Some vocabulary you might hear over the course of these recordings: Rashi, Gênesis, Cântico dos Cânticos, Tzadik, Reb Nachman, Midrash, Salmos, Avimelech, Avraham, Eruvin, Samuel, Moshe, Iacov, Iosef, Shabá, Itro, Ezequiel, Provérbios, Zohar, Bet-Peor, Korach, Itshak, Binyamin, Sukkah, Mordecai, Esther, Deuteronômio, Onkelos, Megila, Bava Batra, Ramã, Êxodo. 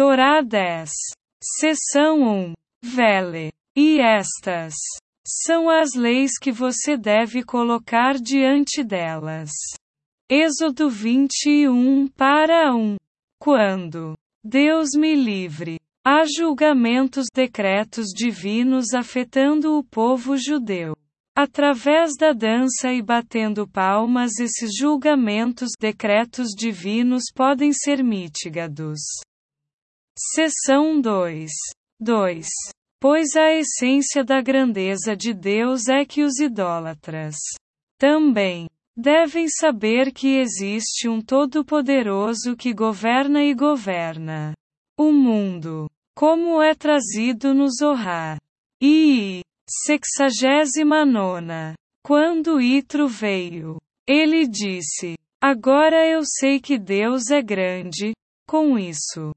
Torá 10. Seção 1. Vele. E estas são as leis que você deve colocar diante delas. Êxodo 21:1. Quando Deus me livre, há julgamentos, decretos divinos afetando o povo judeu. Através da dança e batendo palmas, esses julgamentos, decretos divinos podem ser mitigados. Seção 2. Pois a essência da grandeza de Deus é que os idólatras também devem saber que existe um Todo-Poderoso que governa e governa o mundo, como é trazido no Zohar. E 69. Quando Itro veio, ele disse: agora eu sei que Deus é grande. Com isso,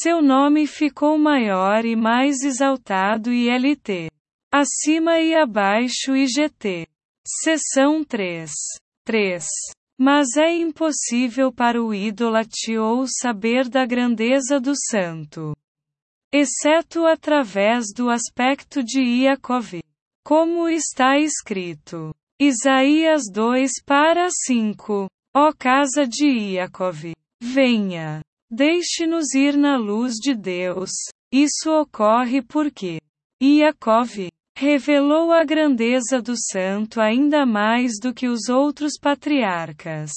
seu nome ficou maior e mais exaltado, e LT acima e abaixo e GT. Seção 3. Mas é impossível para o ídolo saber da grandeza do santo, exceto através do aspecto de Iacov, como está escrito. Isaías 2:5. Ó casa de Iacov, venha. Deixe-nos ir na luz de Deus. Isso ocorre porque Iacov revelou a grandeza do santo ainda mais do que os outros patriarcas.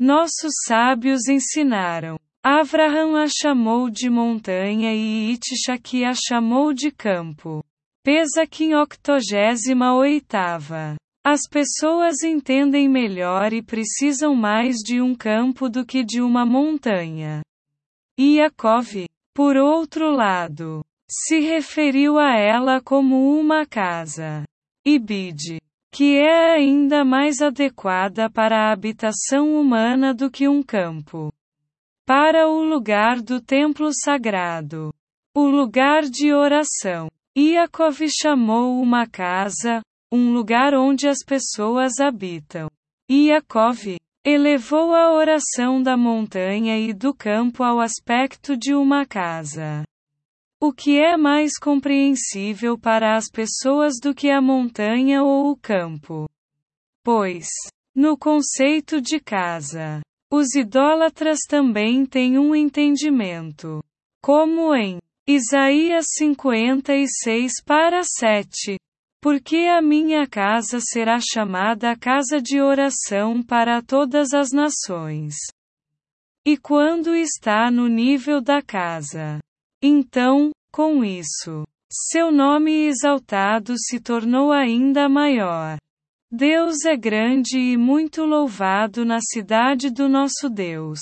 Nossos sábios ensinaram. Avraham a chamou de montanha e Itshak a chamou de campo. Pesaquim 88ª. As pessoas entendem melhor e precisam mais de um campo do que de uma montanha. Iacov, por outro lado, se referiu a ela como uma casa. Ibid, que é ainda mais adequada para a habitação humana do que um campo. Para o lugar do templo sagrado, o lugar de oração, Iacov chamou uma casa, um lugar onde as pessoas habitam. Iacov elevou a oração da montanha e do campo ao aspecto de uma casa, o que é mais compreensível para as pessoas do que a montanha ou o campo. Pois, no conceito de casa, os idólatras também têm um entendimento, como em Isaías 56:7. Porque a minha casa será chamada a casa de oração para todas as nações. E quando está no nível da casa, então, com isso, seu nome exaltado se tornou ainda maior. Deus é grande e muito louvado na cidade do nosso Deus,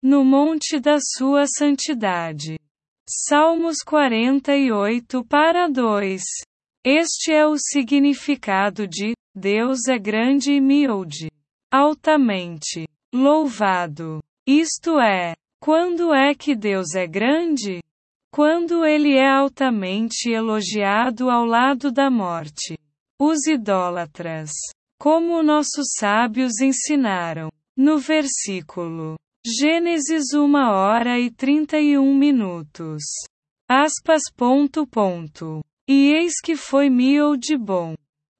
no monte da sua santidade. Salmos 48:2. Este é o significado de Deus é grande e miúde, altamente louvado. Isto é, quando é que Deus é grande? Quando ele é altamente elogiado ao lado da morte. Os idólatras, como nossos sábios ensinaram, no versículo Gênesis 1:31, .. E eis que foi miúde bom.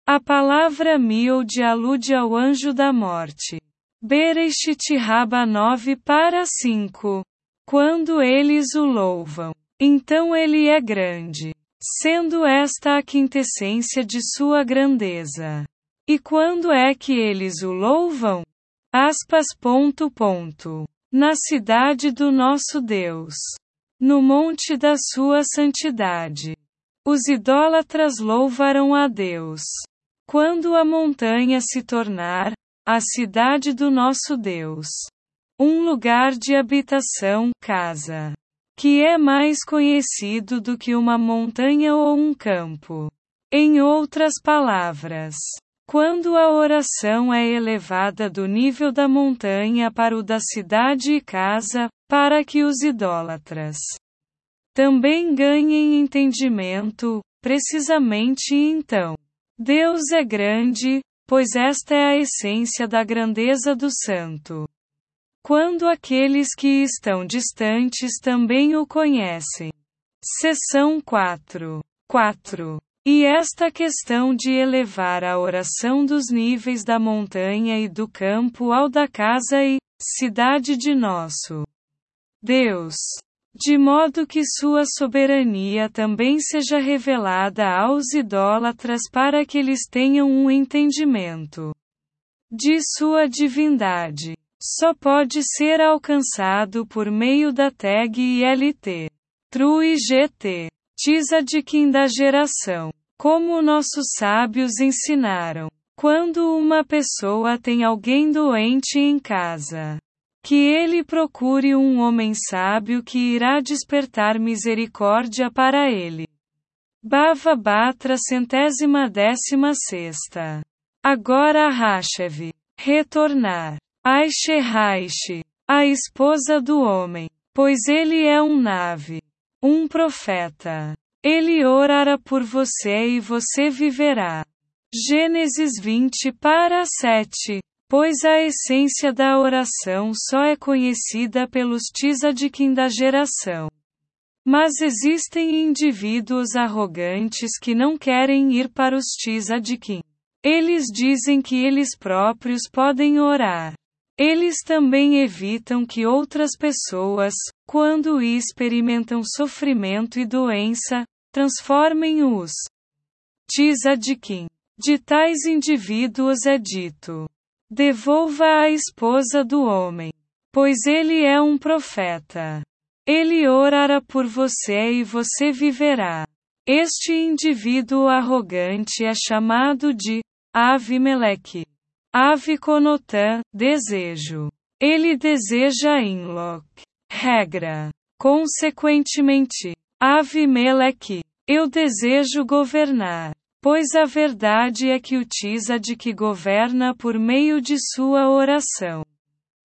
A palavra miúde alude ao anjo da morte. Bereshit Rabá 9:5. Quando eles o louvam, então ele é grande, sendo esta a quintessência de sua grandeza. E quando é que eles o louvam? Na cidade do nosso Deus, no monte da sua santidade. Os idólatras louvaram a Deus quando a montanha se tornar a cidade do nosso Deus, um lugar de habitação, casa, que é mais conhecido do que uma montanha ou um campo. Em outras palavras, quando a oração é elevada do nível da montanha para o da cidade e casa, para que os idólatras também ganhem entendimento, precisamente então. Deus é grande, pois esta é a essência da grandeza do santo. quando aqueles que estão distantes também o conhecem. Seção 4. E esta questão de elevar a oração dos níveis da montanha e do campo ao da casa e cidade de nosso Deus, de modo que sua soberania também seja revelada aos idólatras para que eles tenham um entendimento de sua divindade, só pode ser alcançado por meio da tag ILT. True GT. Tzadikim da geração. Como nossos sábios ensinaram, quando uma pessoa tem alguém doente em casa, que ele procure um homem sábio que irá despertar misericórdia para ele. Bava Batra 116ª. Agora Hashev. Retornar. Aishe, a esposa do homem, pois ele é um navi, um profeta. Ele orará por você e você viverá. Gênesis 20:7. Pois a essência da oração só é conhecida pelos tzadikim da geração. Mas existem indivíduos arrogantes que não querem ir para os tzadikim. Eles dizem que eles próprios podem orar. Eles também evitam que outras pessoas, quando experimentam sofrimento e doença, transformem-os. Tzadikim. De tais indivíduos é dito: devolva a esposa do homem, pois ele é um profeta. Ele orará por você e você viverá. Este indivíduo arrogante é chamado de Avimelech. Aviconotan, desejo. Ele deseja Inloch, regra. Consequentemente, Avimelech, eu desejo governar. Pois a verdade é que o tzadik governa por meio de sua oração.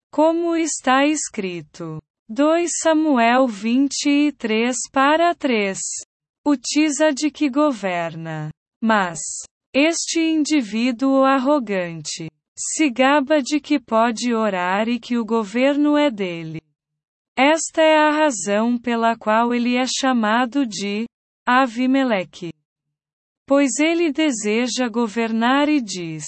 Como está escrito. 2 Samuel 23:3. O tzadik governa. Mas este indivíduo arrogante se gaba de que pode orar e que o governo é dele. Esta é a razão pela qual ele é chamado de Avimelech. Pois ele deseja governar e diz: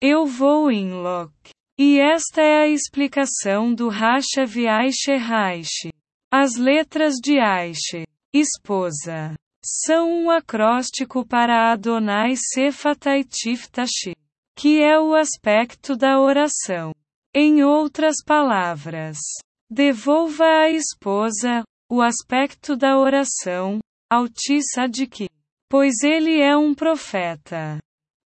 eu vou Inloch. E esta é a explicação do Hashav Aishe. As letras de Aishe, esposa, são um acróstico para Adonai Sefatai Tiftashi, que é o aspecto da oração. Em outras palavras, devolva a esposa, o aspecto da oração, ao Tzadik, pois ele é um profeta.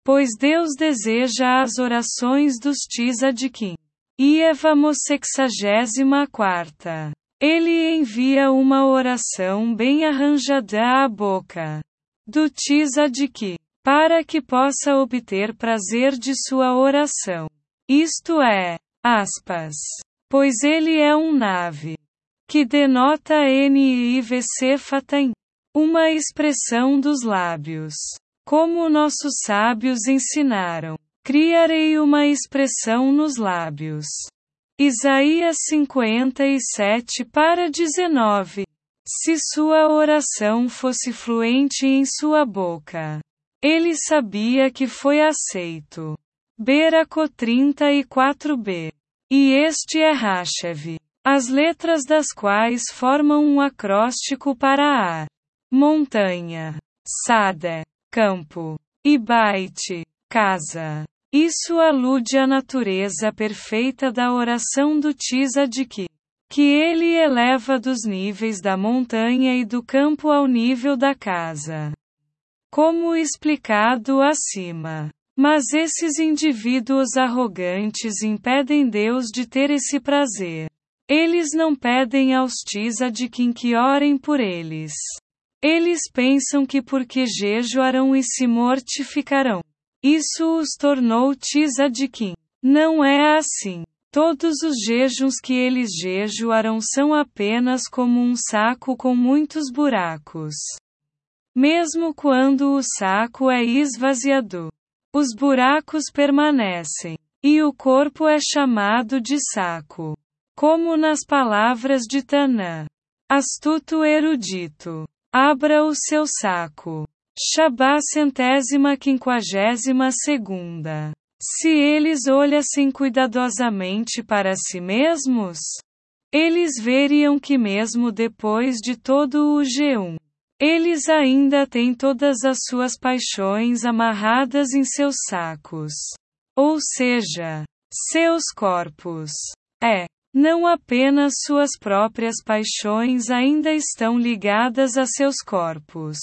Pois Deus deseja as orações dos Tzadikim. Ievamos 64ª. Ele envia uma oração bem arranjada à boca do Tzadik, para que possa obter prazer de sua oração. Isto é, aspas, pois ele é um nave, que denota NIVC Fatain, uma expressão dos lábios. Como nossos sábios ensinaram, criarei uma expressão nos lábios. Isaías 57:19. Se sua oração fosse fluente em sua boca, ele sabia que foi aceito. Beracó 34b. E este é Hashav, as letras das quais formam um acróstico para a montanha, Sade, campo, e Bait, casa. Isso alude à natureza perfeita da oração do Tzadik, que ele eleva dos níveis da montanha e do campo ao nível da casa, como explicado acima. Mas esses indivíduos arrogantes impedem Deus de ter esse prazer. Eles não pedem aos Tzadikim que orem por eles. Eles pensam que porque jejuarão e se mortificarão, isso os tornou tzadikim. Não é assim. Todos os jejuns que eles jejuarão são apenas como um saco com muitos buracos. Mesmo quando o saco é esvaziado, os buracos permanecem, e o corpo é chamado de saco. Como nas palavras de Tanã. Astuto erudito. Abra o seu saco. Shabá 152ª. Se eles olhassem cuidadosamente para si mesmos, eles veriam que mesmo depois de todo o jejum, eles ainda têm todas as suas paixões amarradas em seus sacos. Ou seja, seus corpos. Não apenas suas próprias paixões ainda estão ligadas a seus corpos,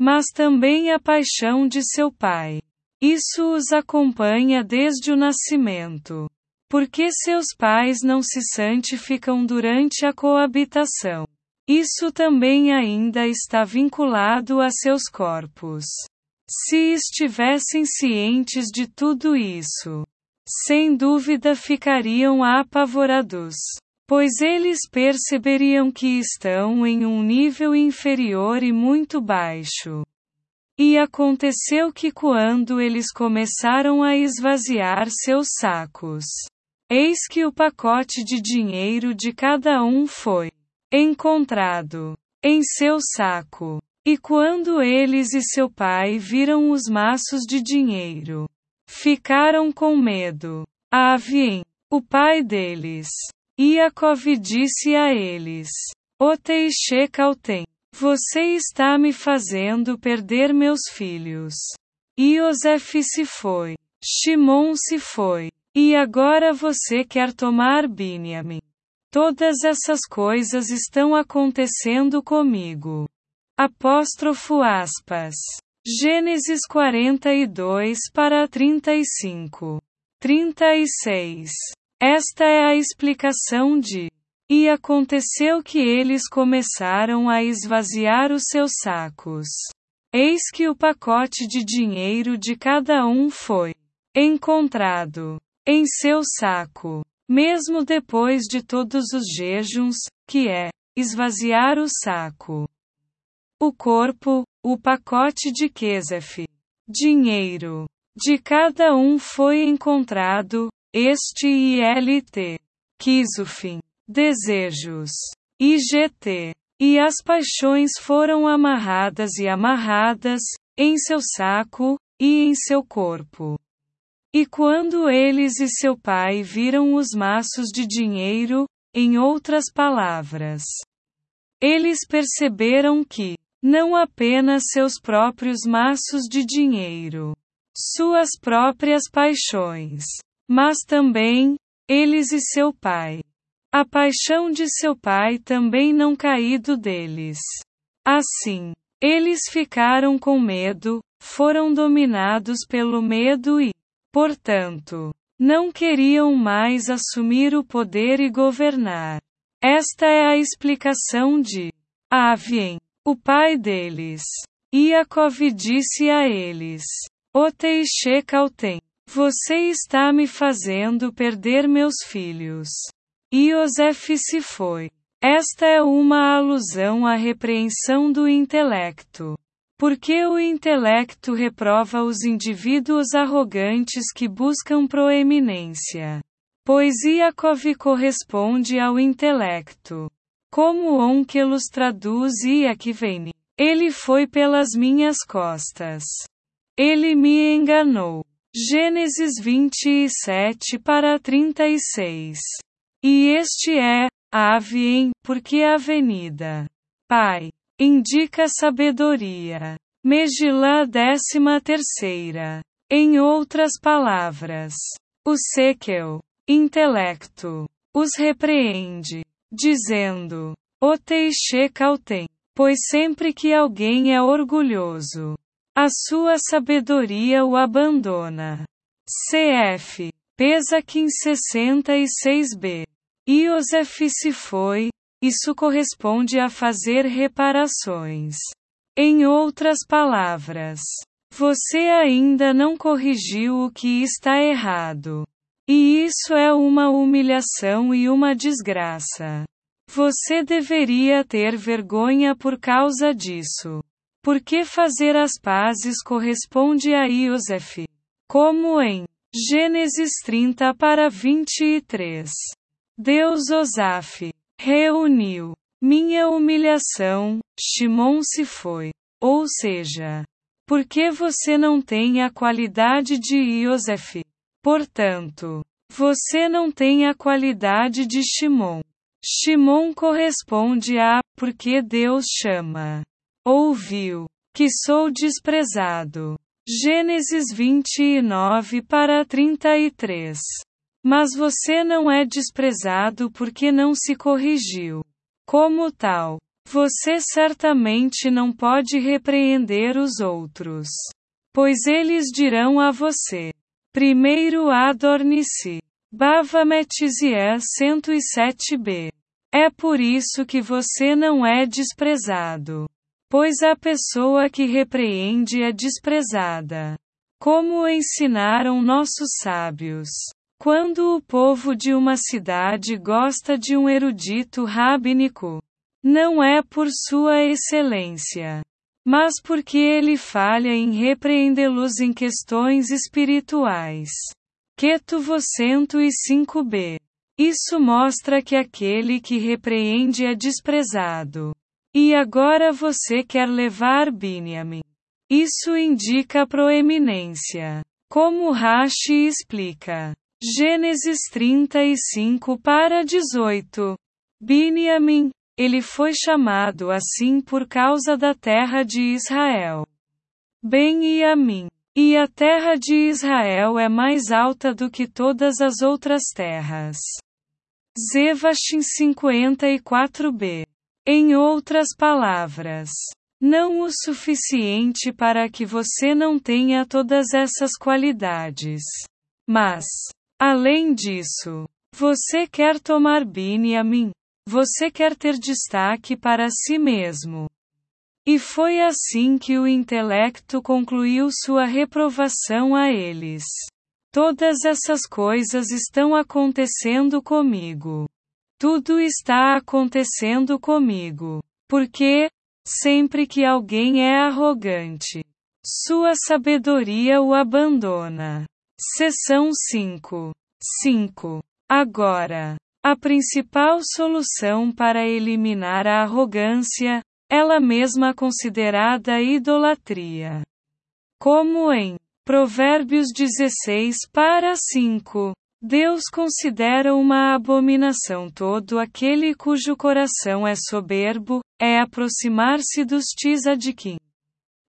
mas também a paixão de seu pai. Isso os acompanha desde o nascimento. Porque seus pais não se santificam durante a coabitação. Isso também ainda está vinculado a seus corpos. Se estivessem cientes de tudo isso, sem dúvida ficariam apavorados, pois eles perceberiam que estão em um nível inferior e muito baixo. E aconteceu que quando eles começaram a esvaziar seus sacos, eis que o pacote de dinheiro de cada um foi encontrado em seu saco. E quando eles e seu pai viram os maços de dinheiro, ficaram com medo. Aviem, o pai deles, Iacov, disse a eles: Oteixecautem. Você está me fazendo perder meus filhos. Iosef se foi. Shimon se foi. E agora você quer tomar Binyamin. Todas essas coisas estão acontecendo comigo. #. Gênesis 42:35. 36. Esta é a explicação de. E aconteceu que eles começaram a esvaziar os seus sacos. Eis que o pacote de dinheiro de cada um foi encontrado em seu saco, mesmo depois de todos os jejuns, que é esvaziar o saco. O corpo, o pacote de Kesef, dinheiro, de cada um foi encontrado, este ILT, Kisufim. Desejos, IGT, e as paixões foram amarradas, em seu saco, e em seu corpo. E quando eles e seu pai viram os maços de dinheiro, em outras palavras, eles perceberam que, não apenas seus próprios maços de dinheiro, suas próprias paixões, mas também, eles e seu pai. A paixão de seu pai também não caído deles. Assim, eles ficaram com medo, foram dominados pelo medo e, portanto, não queriam mais assumir o poder e governar. Esta é a explicação de Aviem, o pai deles. Iacov disse a eles: Oteixecautem, você está me fazendo perder meus filhos. Iosef se foi. Esta é uma alusão à repreensão do intelecto. Porque o intelecto reprova os indivíduos arrogantes que buscam proeminência. Pois Iacov corresponde ao intelecto. Como Onkelos traduz Iacveni. Ele foi pelas minhas costas. Ele me enganou. Gênesis 27:36. E este é, Aviem, porque a avenida, pai, indica sabedoria. Megila 13ª. Em outras palavras, o sekel, intelecto, os repreende, dizendo, Oteixecautem, pois sempre que alguém é orgulhoso, a sua sabedoria o abandona. Cf. Pesaquim 66b. Iosef se foi, isso corresponde a fazer reparações. Em outras palavras, você ainda não corrigiu o que está errado. E isso é uma humilhação e uma desgraça. Você deveria ter vergonha por causa disso. Porque fazer as pazes corresponde a Iosef. Como em Gênesis 30:23. Deus Iosef reuniu minha humilhação, Shimon se foi. Ou seja, porque você não tem a qualidade de Iosef. Portanto, você não tem a qualidade de Shimon. Shimon corresponde a, porque Deus chama. Ouviu, que sou desprezado. Gênesis 29:33. Mas você não é desprezado porque não se corrigiu. Como tal, você certamente não pode repreender os outros, pois eles dirão a você: primeiro adorne-se. Bava Batra 107b. É por isso que você não é desprezado, pois a pessoa que repreende é desprezada. Como ensinaram nossos sábios. Quando o povo de uma cidade gosta de um erudito rabínico, não é por sua excelência, mas porque ele falha em repreendê-los em questões espirituais. Ketuvot 105b. Isso mostra que aquele que repreende é desprezado. E agora você quer levar Binyamin. Isso indica a proeminência. Como Rashi explica. Gênesis 35:18. Binyamin, ele foi chamado assim por causa da terra de Israel. Ben-Yamin. E a terra de Israel é mais alta do que todas as outras terras. Zevachim 54b. Em outras palavras, não o suficiente para que você não tenha todas essas qualidades. Mas, além disso, você quer tomar Binyamin. Você quer ter destaque para si mesmo. E foi assim que o intelecto concluiu sua reprovação a eles. Todas essas coisas estão acontecendo comigo. Tudo está acontecendo comigo. Porque, sempre que alguém é arrogante, sua sabedoria o abandona. Seção 5:5. Agora, a principal solução para eliminar a arrogância, ela mesma considerada idolatria. Como em Provérbios 16:5, Deus considera uma abominação todo aquele cujo coração é soberbo, é aproximar-se dos Tzadik.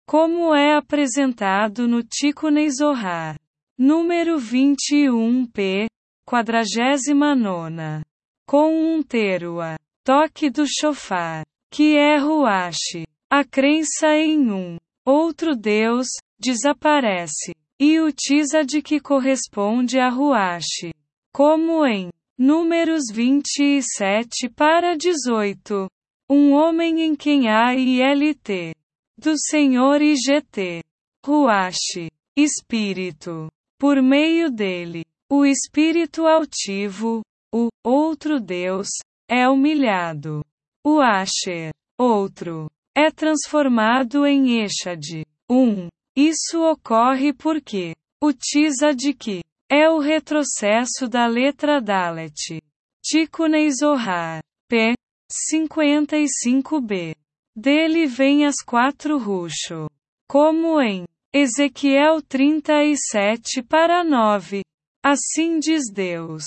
Como é apresentado no Tikkunei Zohar. Número 21p, 49. Com um teruá, toque do shofar, que é ruach, a crença em um outro Deus, desaparece, e o Tzadik corresponde a ruach. Como em Números 27:18. Um homem em quem há ILT, do Senhor IGT, ruach, espírito. Por meio dele, o espírito altivo, o outro Deus, é humilhado. O Asher, outro, é transformado em Êxodo 1. Isso ocorre porque o Tzadik é o retrocesso da letra Dalet. Tikkunei Zohar, p. 55b. Dele vem as 4 Rucho. Como em Ezequiel 37:9. Assim diz Deus.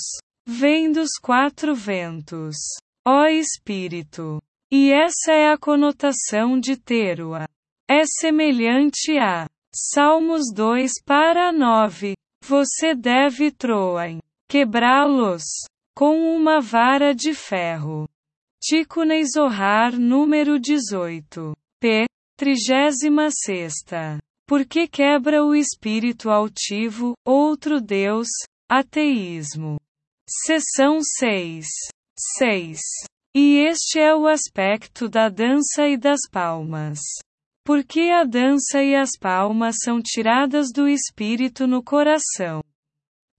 Vem dos 4 ventos, ó Espírito. E essa é a conotação de teruá. É semelhante a Salmos 2:9. Você deve troem, quebrá-los, com uma vara de ferro. Tikkunei Zohar número 18. P. 36ª. Porque quebra o espírito altivo, outro Deus, ateísmo. Seção 6:6. E este é o aspecto da dança e das palmas. Porque a dança e as palmas são tiradas do espírito no coração.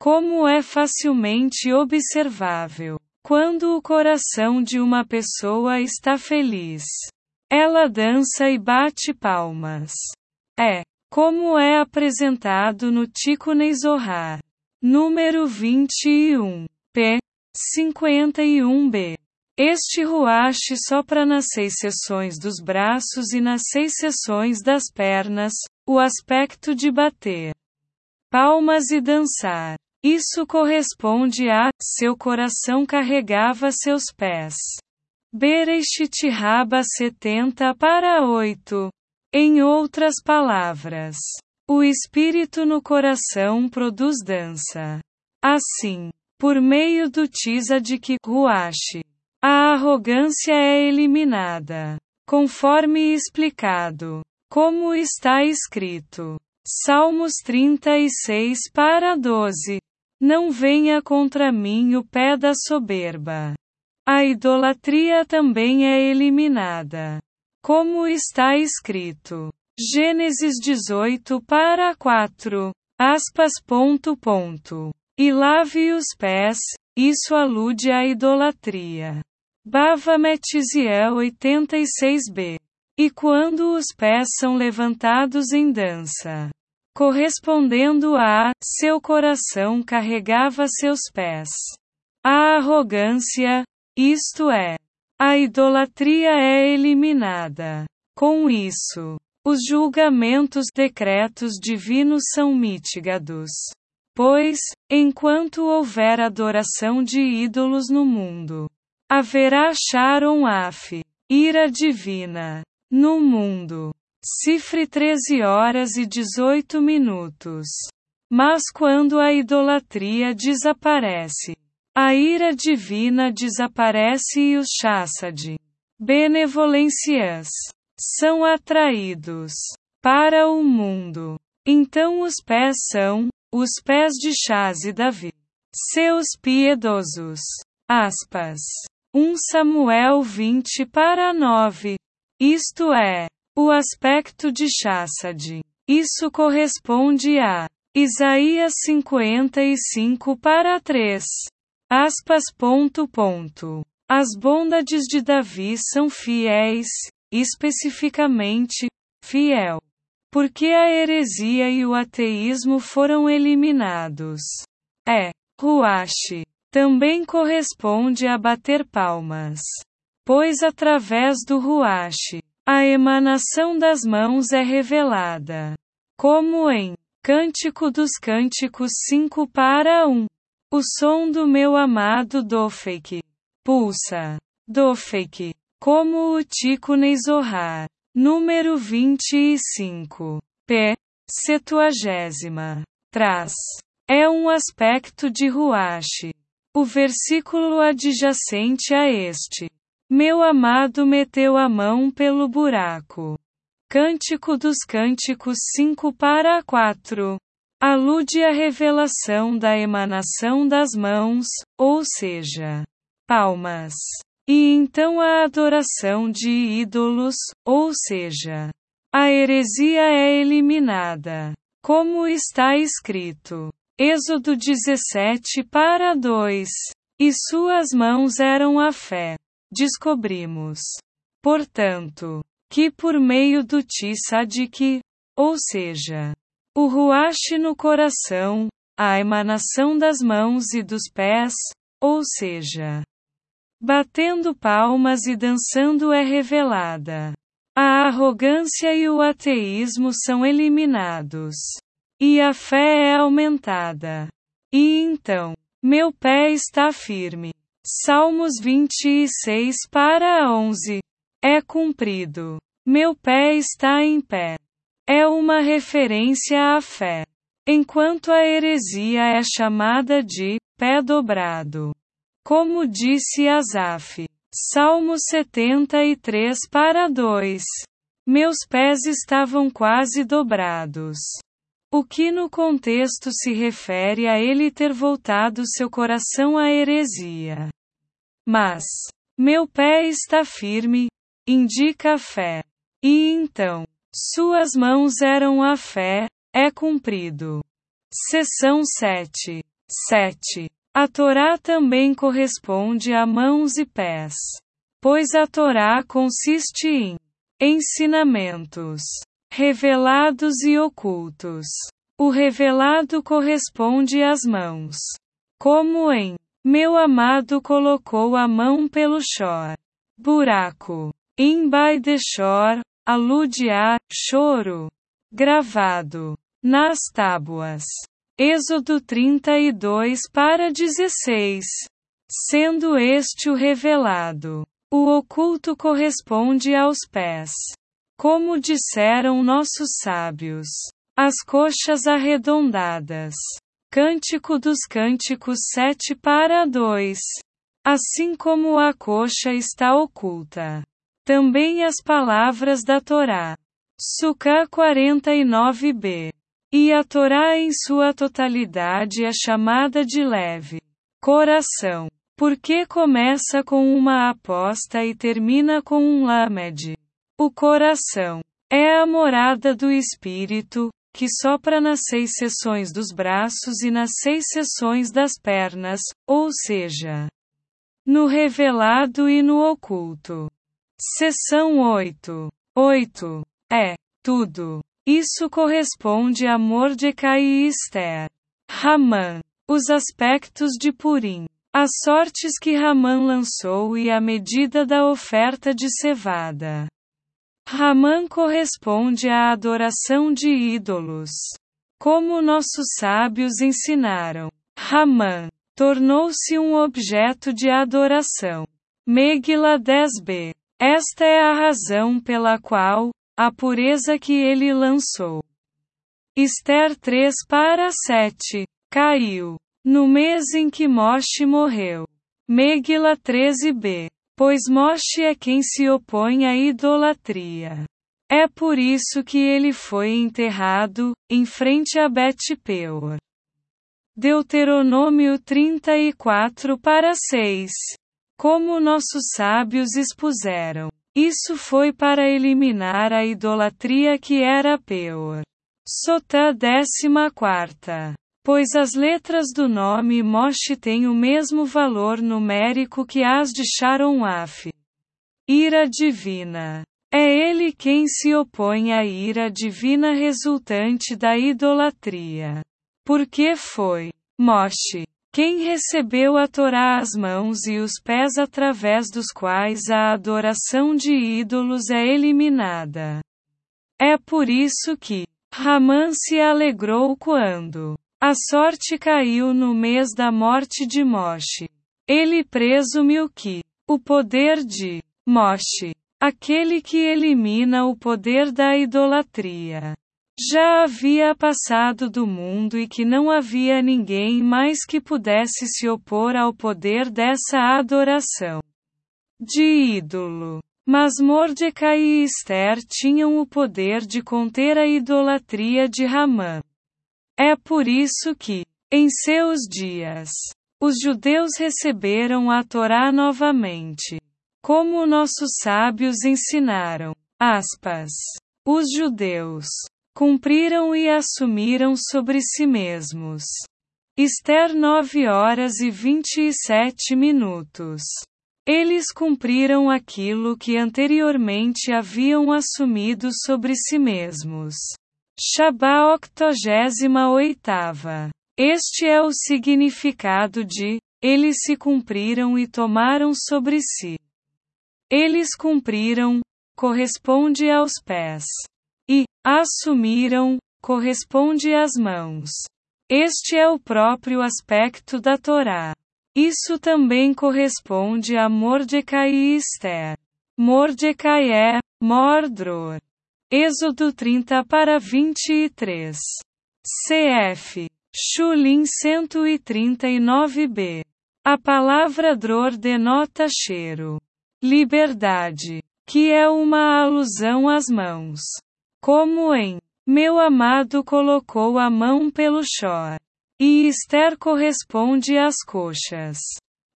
Como é facilmente observável, quando o coração de uma pessoa está feliz, ela dança e bate palmas. É. Como é apresentado no Tikkunei Zohar. Número 21. P. 51b. Este ruache sopra nas 6 seções dos braços e nas 6 seções das pernas, o aspecto de bater palmas e dançar. Isso corresponde a, seu coração carregava seus pés. Bereshit Rabá 70:8. Em outras palavras, o espírito no coração produz dança. Assim, por meio do Tzadik Ruach, a arrogância é eliminada, conforme explicado, como está escrito. Salmos 36:12. Não venha contra mim o pé da soberba. A idolatria também é eliminada, como está escrito. Gênesis 18:4. .. E lave os pés, isso alude à idolatria. Bava Batra 86b. E quando os pés são levantados em dança, correspondendo a, seu coração carregava seus pés. A arrogância, isto é, a idolatria é eliminada. Com isso, os julgamentos, decretos divinos são mitigados. Pois, enquanto houver adoração de ídolos no mundo, haverá Sharon Af, ira divina. No mundo. Cifre 13:18. Mas quando a idolatria desaparece, a ira divina desaparece e os chassad, benevolências, são atraídos para o mundo. Então os pés são, os pés de Chás e Davi, seus piedosos. .. 1 Samuel 20:9. Isto é, o aspecto de chassad. Isso corresponde a Isaías 55:3. . As bondades de Davi são fiéis, especificamente, fiel, porque a heresia e o ateísmo foram eliminados. Ruach também corresponde a bater palmas. Pois através do Ruach, a emanação das mãos é revelada. Como em Cântico dos Cânticos 5:1. O som do meu amado Dofek. Pulsa. Dofek. Como o Tikkunei Zohar. Número 25. P. 70. Traz. É um aspecto de Ruach. O versículo adjacente a este. Meu amado meteu a mão pelo buraco. Cântico dos Cânticos 5:4. Alude à revelação da emanação das mãos, ou seja, palmas. E então a adoração de ídolos, ou seja, a heresia é eliminada. Como está escrito. Êxodo 17:2. E suas mãos eram a fé. Descobrimos, portanto, que por meio do Tzadik, ou seja, o Ruach no coração, a emanação das mãos e dos pés, ou seja, batendo palmas e dançando é revelada. A arrogância e o ateísmo são eliminados. E a fé é aumentada. E então, meu pé está firme. Salmos 26:11. É cumprido. Meu pé está em pé. É uma referência à fé. Enquanto a heresia é chamada de pé dobrado. Como disse Asaf. Salmos 73:2. Meus pés estavam quase dobrados. O que no contexto se refere a ele ter voltado seu coração à heresia. Mas, meu pé está firme, indica a fé. E então, suas mãos eram a fé, é cumprido. Seção 7:7. A Torá também corresponde a mãos e pés. Pois a Torá consiste em ensinamentos. Revelados e ocultos. O revelado corresponde às mãos. Como em Meu amado colocou a mão pelo chor. Buraco. Embai de chor, alude a choro. Gravado nas tábuas. Êxodo 32:16. Sendo este o revelado. O oculto corresponde aos pés. Como disseram nossos sábios. As coxas arredondadas. Cântico dos Cânticos 7:2. Assim como a coxa está oculta. Também as palavras da Torá. Sukkah 49b. E a Torá em sua totalidade é chamada de leve. Coração. Porque começa com uma aposta e termina com um lamed. O coração. É a morada do Espírito, que sopra nas 6 seções dos braços e nas 6 seções das pernas, ou seja, no revelado e no oculto. Seção 8. 8. É tudo. Isso corresponde a Mordecai e Esther. Ramã. Os aspectos de Purim. As sortes que Ramã lançou e a medida da oferta de cevada. Ramã corresponde à adoração de ídolos. Como nossos sábios ensinaram, Ramã tornou-se um objeto de adoração. Megila 10b. Esta é a razão pela qual, a pureza que ele lançou. Esther 3:7. Caiu no mês em que Moshe morreu. Megila 13b. Pois Moshe é quem se opõe à idolatria. É por isso que ele foi enterrado, em frente a Bet-Peor. Deuteronômio 34:6. Como nossos sábios expuseram, isso foi para eliminar a idolatria que era Peor. Sotá 14ª. Pois as letras do nome Moshe têm o mesmo valor numérico que as de Sharon Af. Ira divina. É ele quem se opõe à ira divina resultante da idolatria. Porque foi Moshe quem recebeu a Torá às mãos e os pés através dos quais a adoração de ídolos é eliminada. É por isso que Ramã se alegrou quando a sorte caiu no mês da morte de Moshe. Ele presumiu que o poder de Moshe, aquele que elimina o poder da idolatria, já havia passado do mundo e que não havia ninguém mais que pudesse se opor ao poder dessa adoração de ídolo. Mas Mordecai e Esther tinham o poder de conter a idolatria de Ramã. É por isso que, em seus dias, os judeus receberam a Torá novamente. Como nossos sábios ensinaram, os judeus cumpriram e assumiram sobre si mesmos. Esther 9:27. Eles cumpriram aquilo que anteriormente haviam assumido sobre si mesmos. Shabá 88ª. Este é o significado de, eles se cumpriram e tomaram sobre si. Eles cumpriram, corresponde aos pés. E, assumiram, corresponde às mãos. Este é o próprio aspecto da Torá. Isso também corresponde a Mordecai e Esther. Mordecai é, Mordor. Êxodo 30:23. Cf. Shulim 139b. A palavra dror denota cheiro. Liberdade. Que é uma alusão às mãos. Como em, meu amado colocou a mão pelo chor. E Esther corresponde às coxas.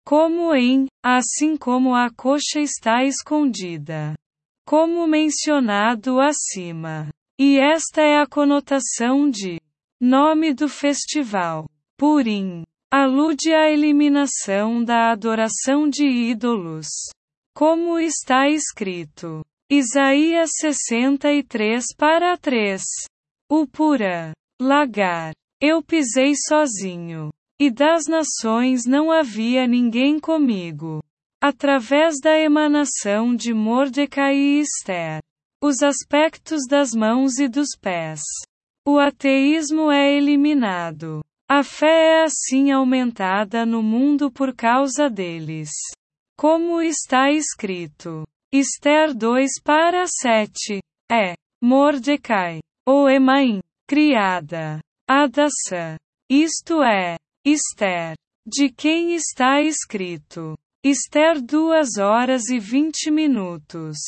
Como em, assim como a coxa está escondida. Como mencionado acima. E esta é a conotação de nome do festival. Purim. Alude à eliminação da adoração de ídolos. Como está escrito. Isaías 63:3. O Purã. Lagar. Eu pisei sozinho. e das nações não havia ninguém comigo. Através da emanação de Mordecai e Esther. Os aspectos das mãos e dos pés. O ateísmo é eliminado. A fé é assim aumentada no mundo por causa deles. Como está escrito. Esther 2:7. É. Mordecai. O Emaim. Criada. Adassã. Isto é. Esther. De quem está escrito. Esther 2:20.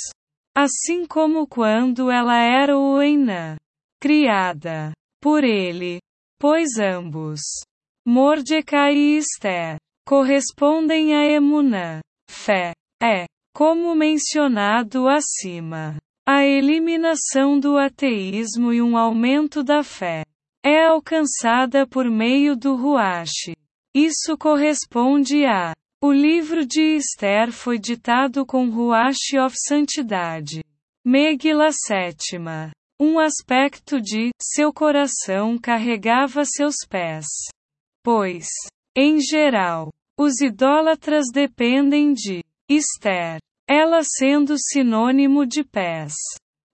Assim como quando ela era o Enã, criada por ele, pois ambos, Mordecai e Esther, correspondem a Emuná, fé, é, como mencionado acima, a eliminação do ateísmo e um aumento da fé, é alcançada por meio do Ruach. Isso corresponde a O livro de Esther foi ditado com Ruach of Santidade. Megila 7. Um aspecto de, seu coração carregava seus pés. Pois, em geral, os idólatras dependem de Esther, ela sendo sinônimo de pés.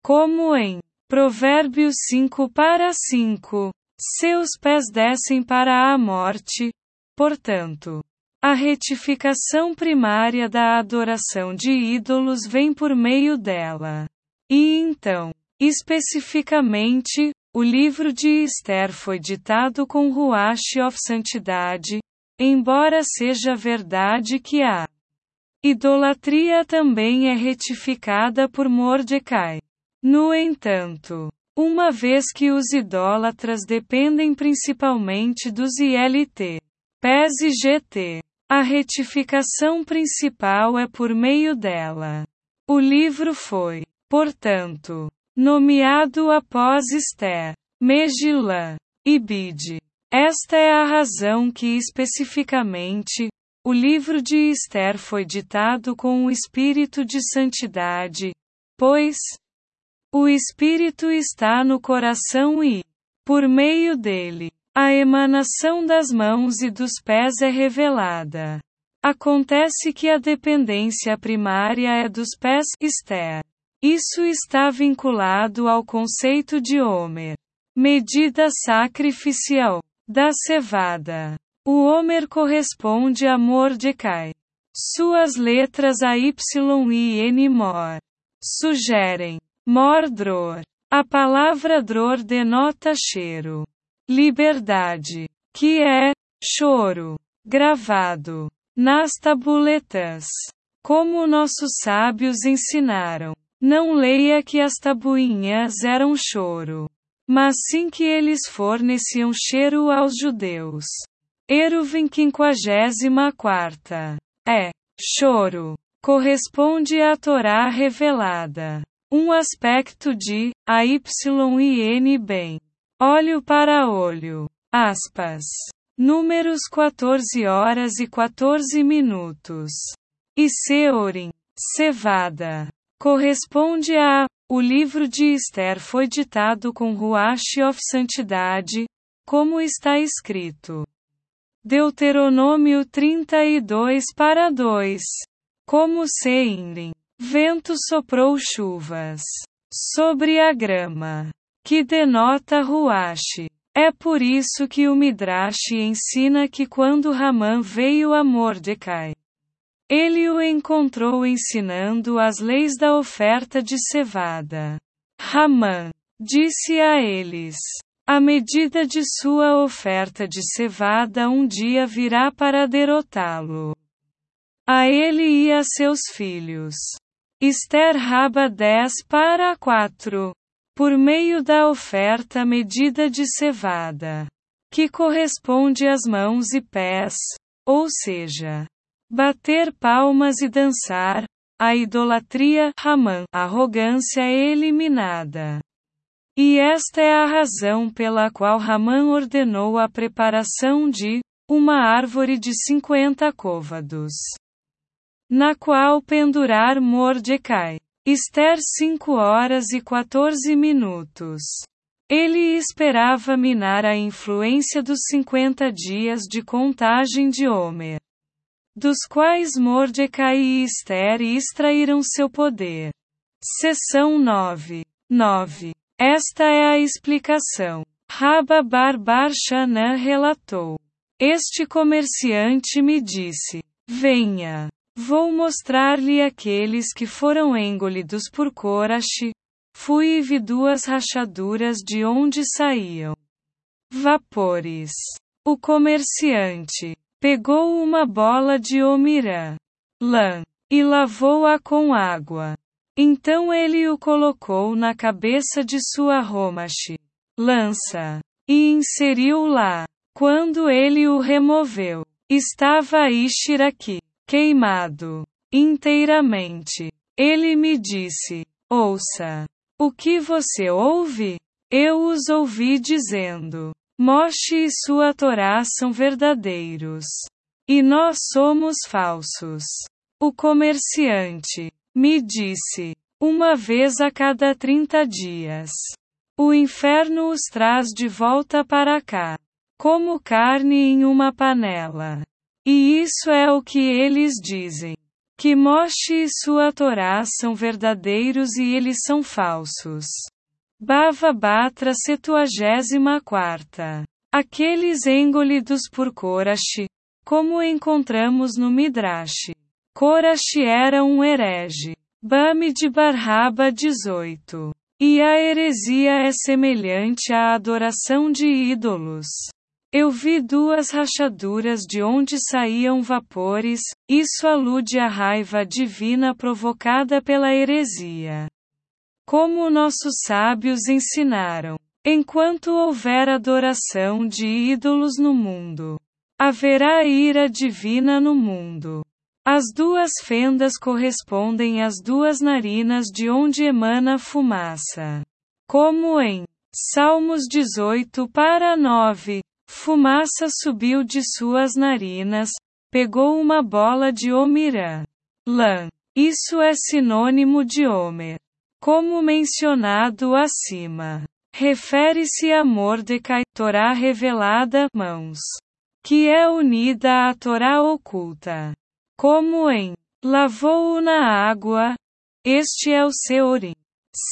Como em Provérbios 5:5, seus pés descem para a morte, portanto. A retificação primária da adoração de ídolos vem por meio dela. E então, especificamente, o livro de Esther foi ditado com Ruach of Santidade, embora seja verdade que a idolatria também é retificada por Mordecai. No entanto, uma vez que os idólatras dependem principalmente dos ILT, pés e GT, a retificação principal é por meio dela. O livro foi, portanto, nomeado após Esther, Megilá, e Bide. Esta é a razão que especificamente, o livro de Esther foi ditado com o espírito de santidade, pois o espírito está no coração e, por meio dele, a emanação das mãos e dos pés é revelada. Acontece que a dependência primária é dos pés, Esther. Isso está vinculado ao conceito de Homer. Medida sacrificial da cevada. O Homer corresponde a Mordecai. Suas letras AY e N mor sugerem mordror. A palavra dror denota cheiro. Liberdade, que é, choro, gravado, nas tabuletas. Como nossos sábios ensinaram, não leia que as tabuinhas eram choro, mas sim que eles forneciam cheiro aos judeus. Eruvin 54. É, choro, corresponde à Torá revelada. Um aspecto de, AYIN bem. Olho para olho. Aspas. Números 14:14. E Seorim, cevada. Corresponde a, o livro de Esther foi ditado com Ruach of Santidade, como está escrito. Deuteronômio 32:2. Como Seinrim, vento soprou chuvas. Sobre a grama. Que denota Ruach. É por isso que o Midrash ensina que quando Ramã veio a Mordecai, ele o encontrou ensinando as leis da oferta de cevada. Ramã disse a eles, a medida de sua oferta de cevada um dia virá para derrotá-lo. A ele e a seus filhos. Esther Rabba 10:4. Por meio da oferta medida de cevada, que corresponde às mãos e pés, ou seja, bater palmas e dançar, a idolatria, Haman, arrogância é eliminada. E esta é a razão pela qual Haman ordenou a preparação de, uma árvore de 50 côvados, na qual pendurar Mordecai. Esther 5:14. Ele esperava minar a influência dos 50 dias de contagem de Homer, dos quais Mordecai e Esther extraíram seu poder. Seção 9. Esta é a explicação. Rabba Bar Bar Shanã relatou. Este comerciante me disse: venha, vou mostrar-lhe aqueles que foram engolidos por Korach. Fui e vi duas rachaduras de onde saíam vapores. O comerciante pegou uma bola de homirã, lã, e lavou-a com água. Então ele o colocou na cabeça de sua romache, lança, e inseriu lá. Quando ele o removeu, estava Itshak, queimado inteiramente. Ele me disse: ouça. O que você ouve? Eu os ouvi dizendo: Moshe e sua Torá são verdadeiros, e nós somos falsos. O comerciante me disse: uma vez a cada 30 dias, o inferno os traz de volta para cá, como carne em uma panela. E isso é o que eles dizem, que Moshe e sua Torá são verdadeiros e eles são falsos. Bava Batra 74ª. Aqueles engolidos por Korach, como encontramos no Midrash. Korach era um herege. Bamid Bar Rabba 18. E a heresia é semelhante à adoração de ídolos. Eu vi duas rachaduras de onde saíam vapores. Isso alude à raiva divina provocada pela heresia, como nossos sábios ensinaram. Enquanto houver adoração de ídolos no mundo, haverá ira divina no mundo. As duas fendas correspondem às duas narinas de onde emana fumaça, como em Salmos 18:9. Fumaça subiu de suas narinas, pegou uma bola de homirã, lã. Isso é sinônimo de Homer, como mencionado acima. Refere-se a Mordecai, Torá revelada, mãos, que é unida à Torá oculta, como em lavou-o na água. Este é o seorim,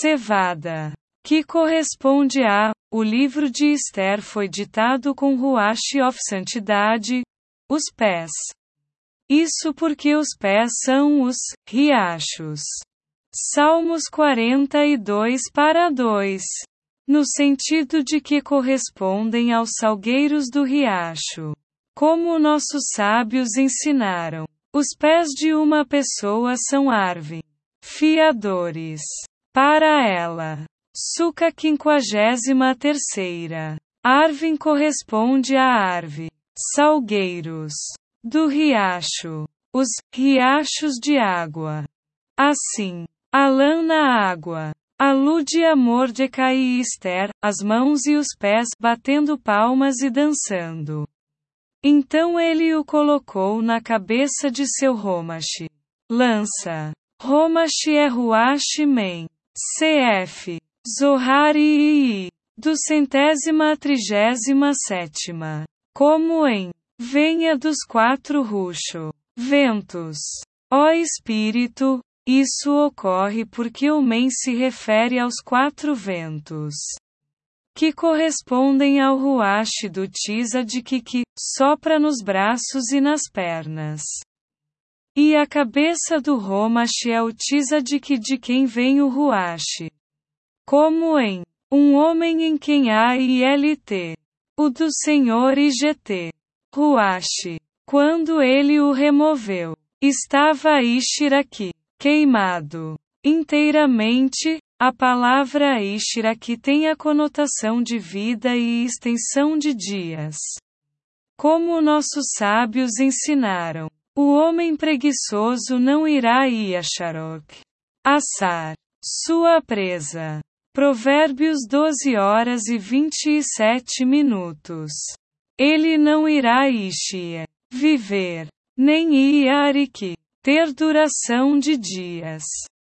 cevada, que corresponde a o livro de Esther foi ditado com ruach of santidade, os pés. Isso porque os pés são os riachos. Salmos 42:2. No sentido de que correspondem aos salgueiros do riacho, como nossos sábios ensinaram. Os pés de uma pessoa são árvore, fiadores para ela. Sukkah 53ª. Arvin corresponde à árvore, salgueiros do riacho, os riachos de água. Assim, a lã na água alude a Mordecai e Esther, as mãos e os pés batendo palmas e dançando. Então ele o colocou na cabeça de seu romache, lança. Romache é ruach men, cf. Zohar e do 137ª, como em venha dos 4 ruxo, ventos, ó Espírito. Isso ocorre porque o men se refere aos 4 ventos, que correspondem ao ruach do Tzadik, que sopra nos braços e nas pernas. E a cabeça do romash é o Tzadik, de quem vem o ruach, como em um homem em quem há ILT, o do Senhor IGT, ruach. Quando ele o removeu, estava Itshak, queimado inteiramente. A palavra Itshak tem a conotação de vida e extensão de dias, como nossos sábios ensinaram. O homem preguiçoso não irá assar sua presa. Provérbios 12:27. Ele não irá viver, nem ter duração de dias.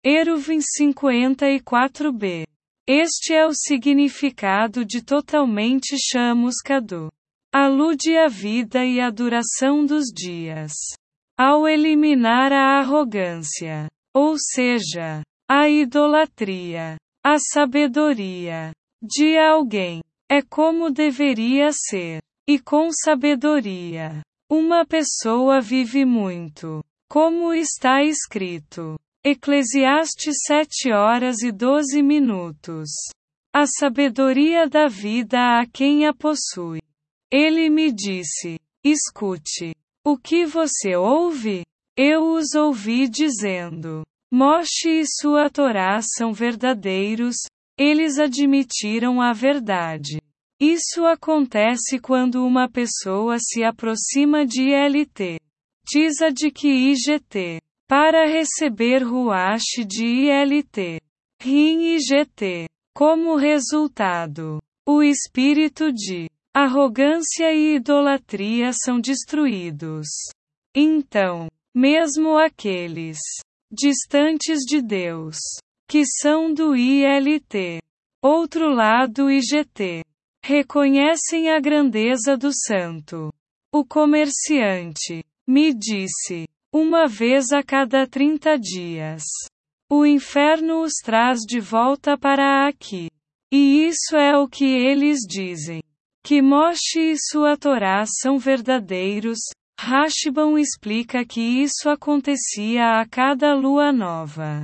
Eruvin 54b. Este é o significado de totalmente chamuscado. Alude à vida e à duração dos dias. Ao eliminar a arrogância, ou seja, a idolatria, a sabedoria de alguém, é como deveria ser. E com sabedoria, uma pessoa vive muito, como está escrito. Eclesiastes 7:12. A sabedoria dá vida a quem a possui. Ele me disse: escute, o que você ouve? Eu os ouvi dizendo: Moshe e sua Torá são verdadeiros, eles admitiram a verdade. Isso acontece quando uma pessoa se aproxima de LT, TISAD que IGT, para receber Ruach de ILT, Rim IGT. Como resultado, o espírito de arrogância e idolatria são destruídos. Então, mesmo aqueles distantes de Deus, que são do ILT, outro lado IGT, reconhecem a grandeza do santo. O comerciante me disse: uma vez a cada 30 dias, o inferno os traz de volta para aqui. E isso é o que eles dizem. Que Moshe e sua Torá são verdadeiros. Rashbam explica que isso acontecia a cada lua nova.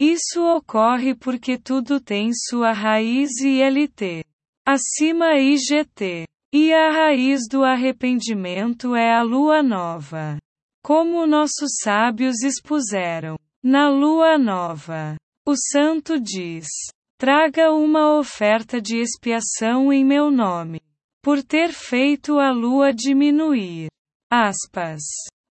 Isso ocorre porque tudo tem sua raiz ILT, acima IGT, e a raiz do arrependimento é a lua nova. Como nossos sábios expuseram, na lua nova, o santo diz: traga uma oferta de expiação em meu nome, por ter feito a lua diminuir. Aspas.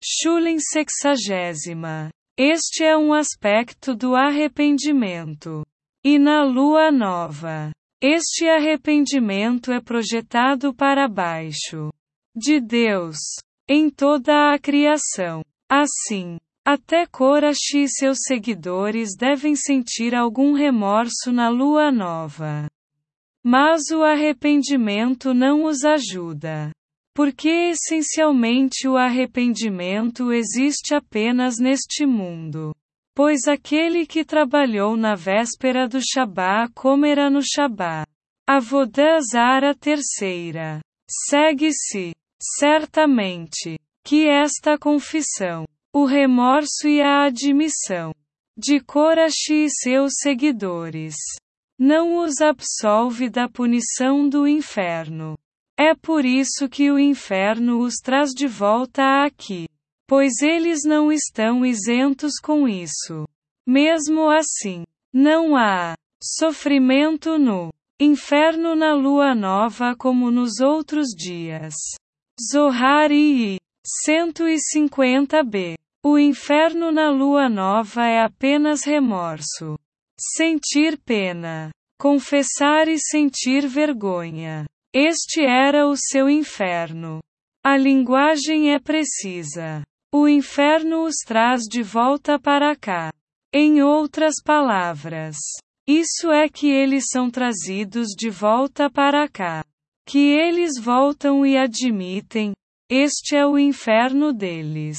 Shulen 60. Este é um aspecto do arrependimento. E na lua nova, este arrependimento é projetado para baixo de Deus, em toda a criação. Assim, até Korach e seus seguidores devem sentir algum remorso na lua nova. Mas o arrependimento não os ajuda. Porque essencialmente o arrependimento existe apenas neste mundo. Pois aquele que trabalhou na véspera do Shabá comerá no Shabá. Avodá Zara 3. Segue-se, certamente, que esta confissão, o remorso e a admissão de Korach e seus seguidores não os absolve da punição do inferno. É por isso que o inferno os traz de volta aqui, pois eles não estão isentos com isso. Mesmo assim, não há sofrimento no inferno na lua nova como nos outros dias. Zohar I. 150b. O inferno na lua nova é apenas remorso. Sentir pena. Confessar e sentir vergonha. Este era o seu inferno. A linguagem é precisa. O inferno os traz de volta para cá. Em outras palavras, isso é que eles são trazidos de volta para cá. Que eles voltam e admitem, este é o inferno deles.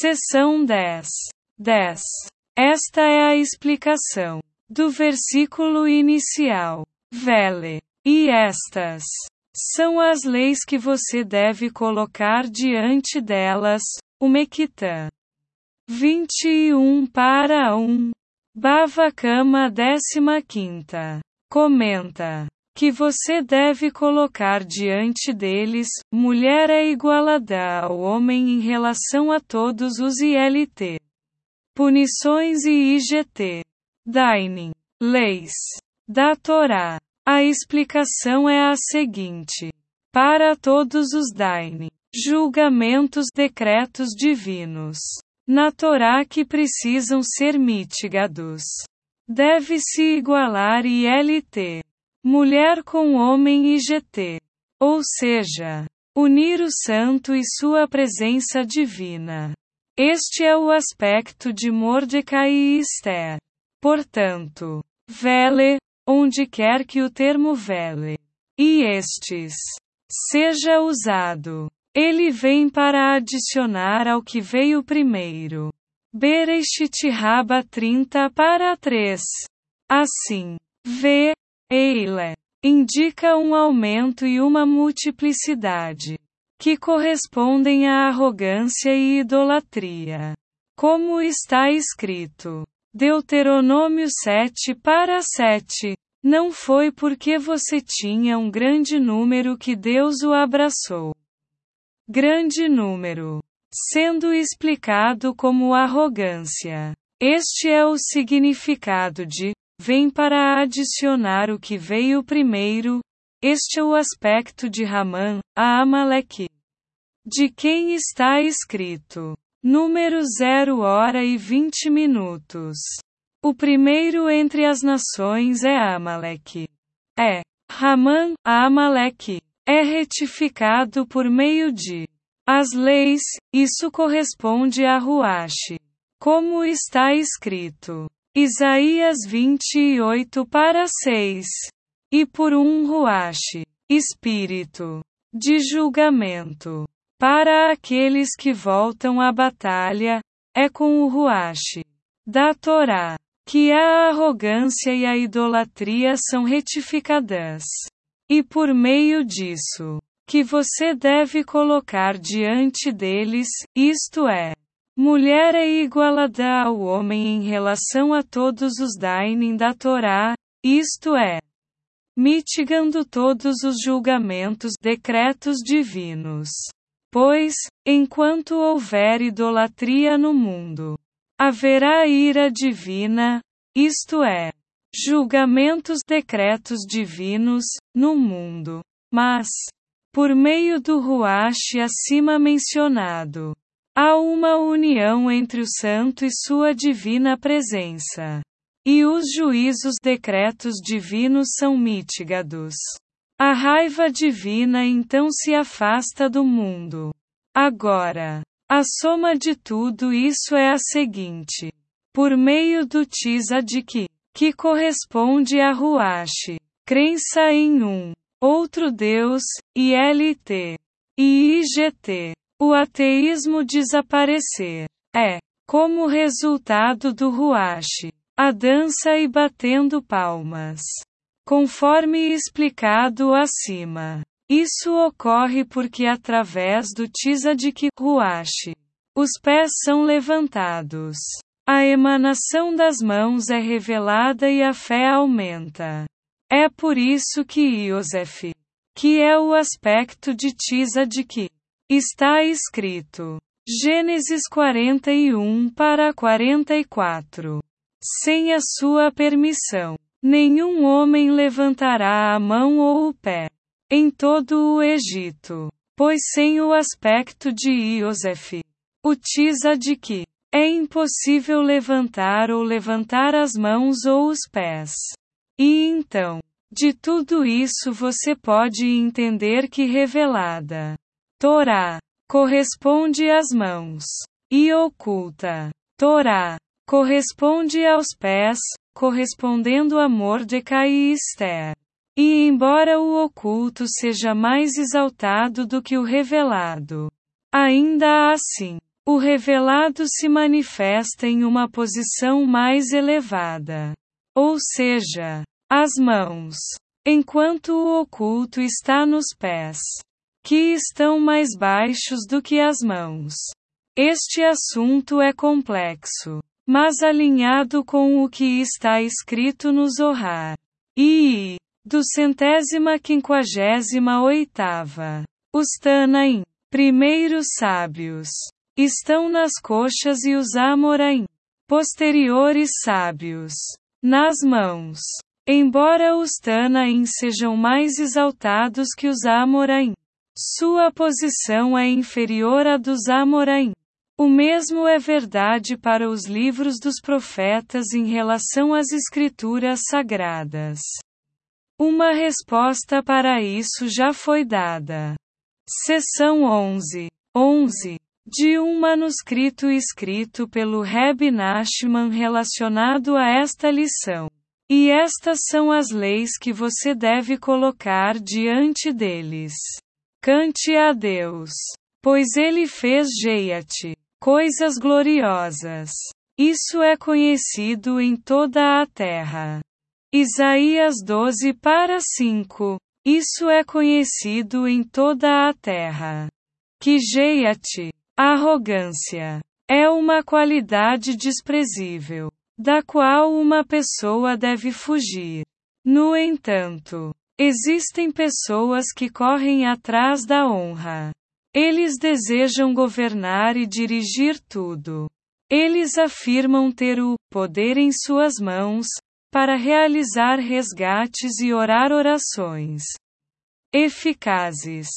Seção 10. Esta é a explicação do versículo inicial. Vele, e estas são as leis que você deve colocar diante delas, o Mequitã 21:1. Bava Kama 15. Comenta que você deve colocar diante deles, mulher é igualada ao homem em relação a todos os ILT, punições e IGT, Dainin, leis, da Torá. A explicação é a seguinte: para todos os Dainin, julgamentos, decretos divinos, na Torá que precisam ser mitigados, deve-se igualar ILT. Mulher com homem IGT, ou seja, unir o santo e sua presença divina. Este é o aspecto de Mordecai e Esther. Portanto, vele, onde quer que o termo vele e estes seja usado. Ele vem para adicionar ao que veio primeiro. Bereshit Rabá 30:3. Assim, vê, eile, indica um aumento e uma multiplicidade, que correspondem à arrogância e idolatria. Como está escrito, Deuteronômio 7:7, não foi porque você tinha um grande número que Deus o abraçou. Grande número, sendo explicado como arrogância. Este é o significado de, vem para adicionar o que veio primeiro. Este é o aspecto de Ramã, a Amaleque, de quem está escrito. Número 0:20. O primeiro entre as nações é Amaleque. É Ramã, a Amaleque. É retificado por meio de as leis, isso corresponde a Ruach. Como está escrito, Isaías 28:6. E por um Ruach, espírito de julgamento, para aqueles que voltam à batalha, é com o Ruach da Torá, que a arrogância e a idolatria são retificadas. E por meio disso, que você deve colocar diante deles, isto é, mulher é igualada ao homem em relação a todos os dainin da Torá, isto é, mitigando todos os julgamentos, decretos divinos. Pois, enquanto houver idolatria no mundo, haverá ira divina, isto é, julgamentos, decretos divinos, no mundo. Mas, por meio do Ruach acima mencionado, há uma união entre o Santo e sua divina presença. E os juízos, decretos divinos são mitigados. A raiva divina então se afasta do mundo. Agora, a soma de tudo isso é a seguinte. Por meio do Tzaddik, que corresponde a Ruach, crença em um outro Deus, ILT e IGT, o ateísmo desaparecer, é, como resultado do Ruach, a dança e batendo palmas. Conforme explicado acima, isso ocorre porque através do Tzaddik, Ruach, os pés são levantados. A emanação das mãos é revelada e a fé aumenta. É por isso que Iosef, que é o aspecto de Tzaddik, está escrito. Gênesis 41:44. Sem a sua permissão, nenhum homem levantará a mão ou o pé em todo o Egito, pois sem o aspecto de Iosef, o Tzaddik, é impossível levantar ou levantar as mãos ou os pés. E então, de tudo isso você pode entender que revelada Torá corresponde às mãos, e oculta Torá corresponde aos pés, correspondendo a Mordecai e Esther. E embora o oculto seja mais exaltado do que o revelado, ainda assim, o revelado se manifesta em uma posição mais elevada, ou seja, as mãos, enquanto o oculto está nos pés, que estão mais baixos do que as mãos. Este assunto é complexo, mas alinhado com o que está escrito no Zohar. E do 158ª, os Tanaim, primeiros sábios, estão nas coxas e os Amoraim, posteriores sábios, nas mãos. Embora os Tanaim sejam mais exaltados que os Amoraim, sua posição é inferior à dos Amoraim. O mesmo é verdade para os livros dos profetas em relação às escrituras sagradas. Uma resposta para isso já foi dada. Seção 11 de um manuscrito escrito pelo Reb Nachman relacionado a esta lição. E estas são as leis que você deve colocar diante deles. Cante a Deus, pois ele fez Jeiate coisas gloriosas. Isso é conhecido em toda a terra. Isaías 12:5. Isso é conhecido em toda a terra. Que Jeiate, arrogância, é uma qualidade desprezível, da qual uma pessoa deve fugir. No entanto, existem pessoas que correm atrás da honra. Eles desejam governar e dirigir tudo. Eles afirmam ter o poder em suas mãos, para realizar resgates e orar orações eficazes.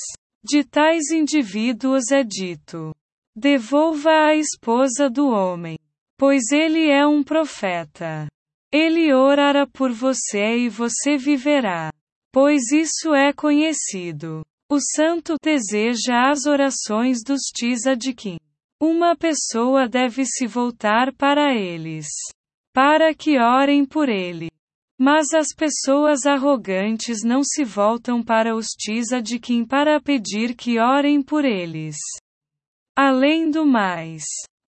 De tais indivíduos é dito: devolva a esposa do homem, pois ele é um profeta. Ele orará por você e você viverá, pois isso é conhecido. O santo deseja as orações dos tzadikim. Uma pessoa deve se voltar para eles, para que orem por ele. Mas as pessoas arrogantes não se voltam para os tzadikim para pedir que orem por eles. Além do mais,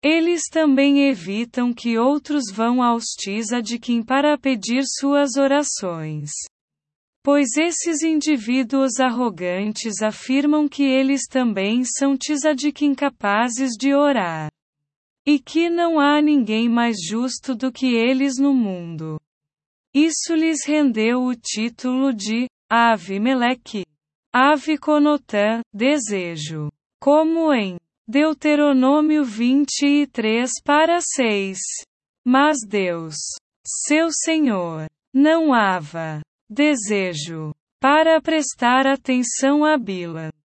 eles também evitam que outros vão aos tzadikim para pedir suas orações, pois esses indivíduos arrogantes afirmam que eles também são tzadikim capazes de orar, e que não há ninguém mais justo do que eles no mundo. Isso lhes rendeu o título de Avimelech. Avi conotan, desejo, como em Deuteronômio 23:6. Mas Deus, seu Senhor, não hava desejo para prestar atenção à Bila,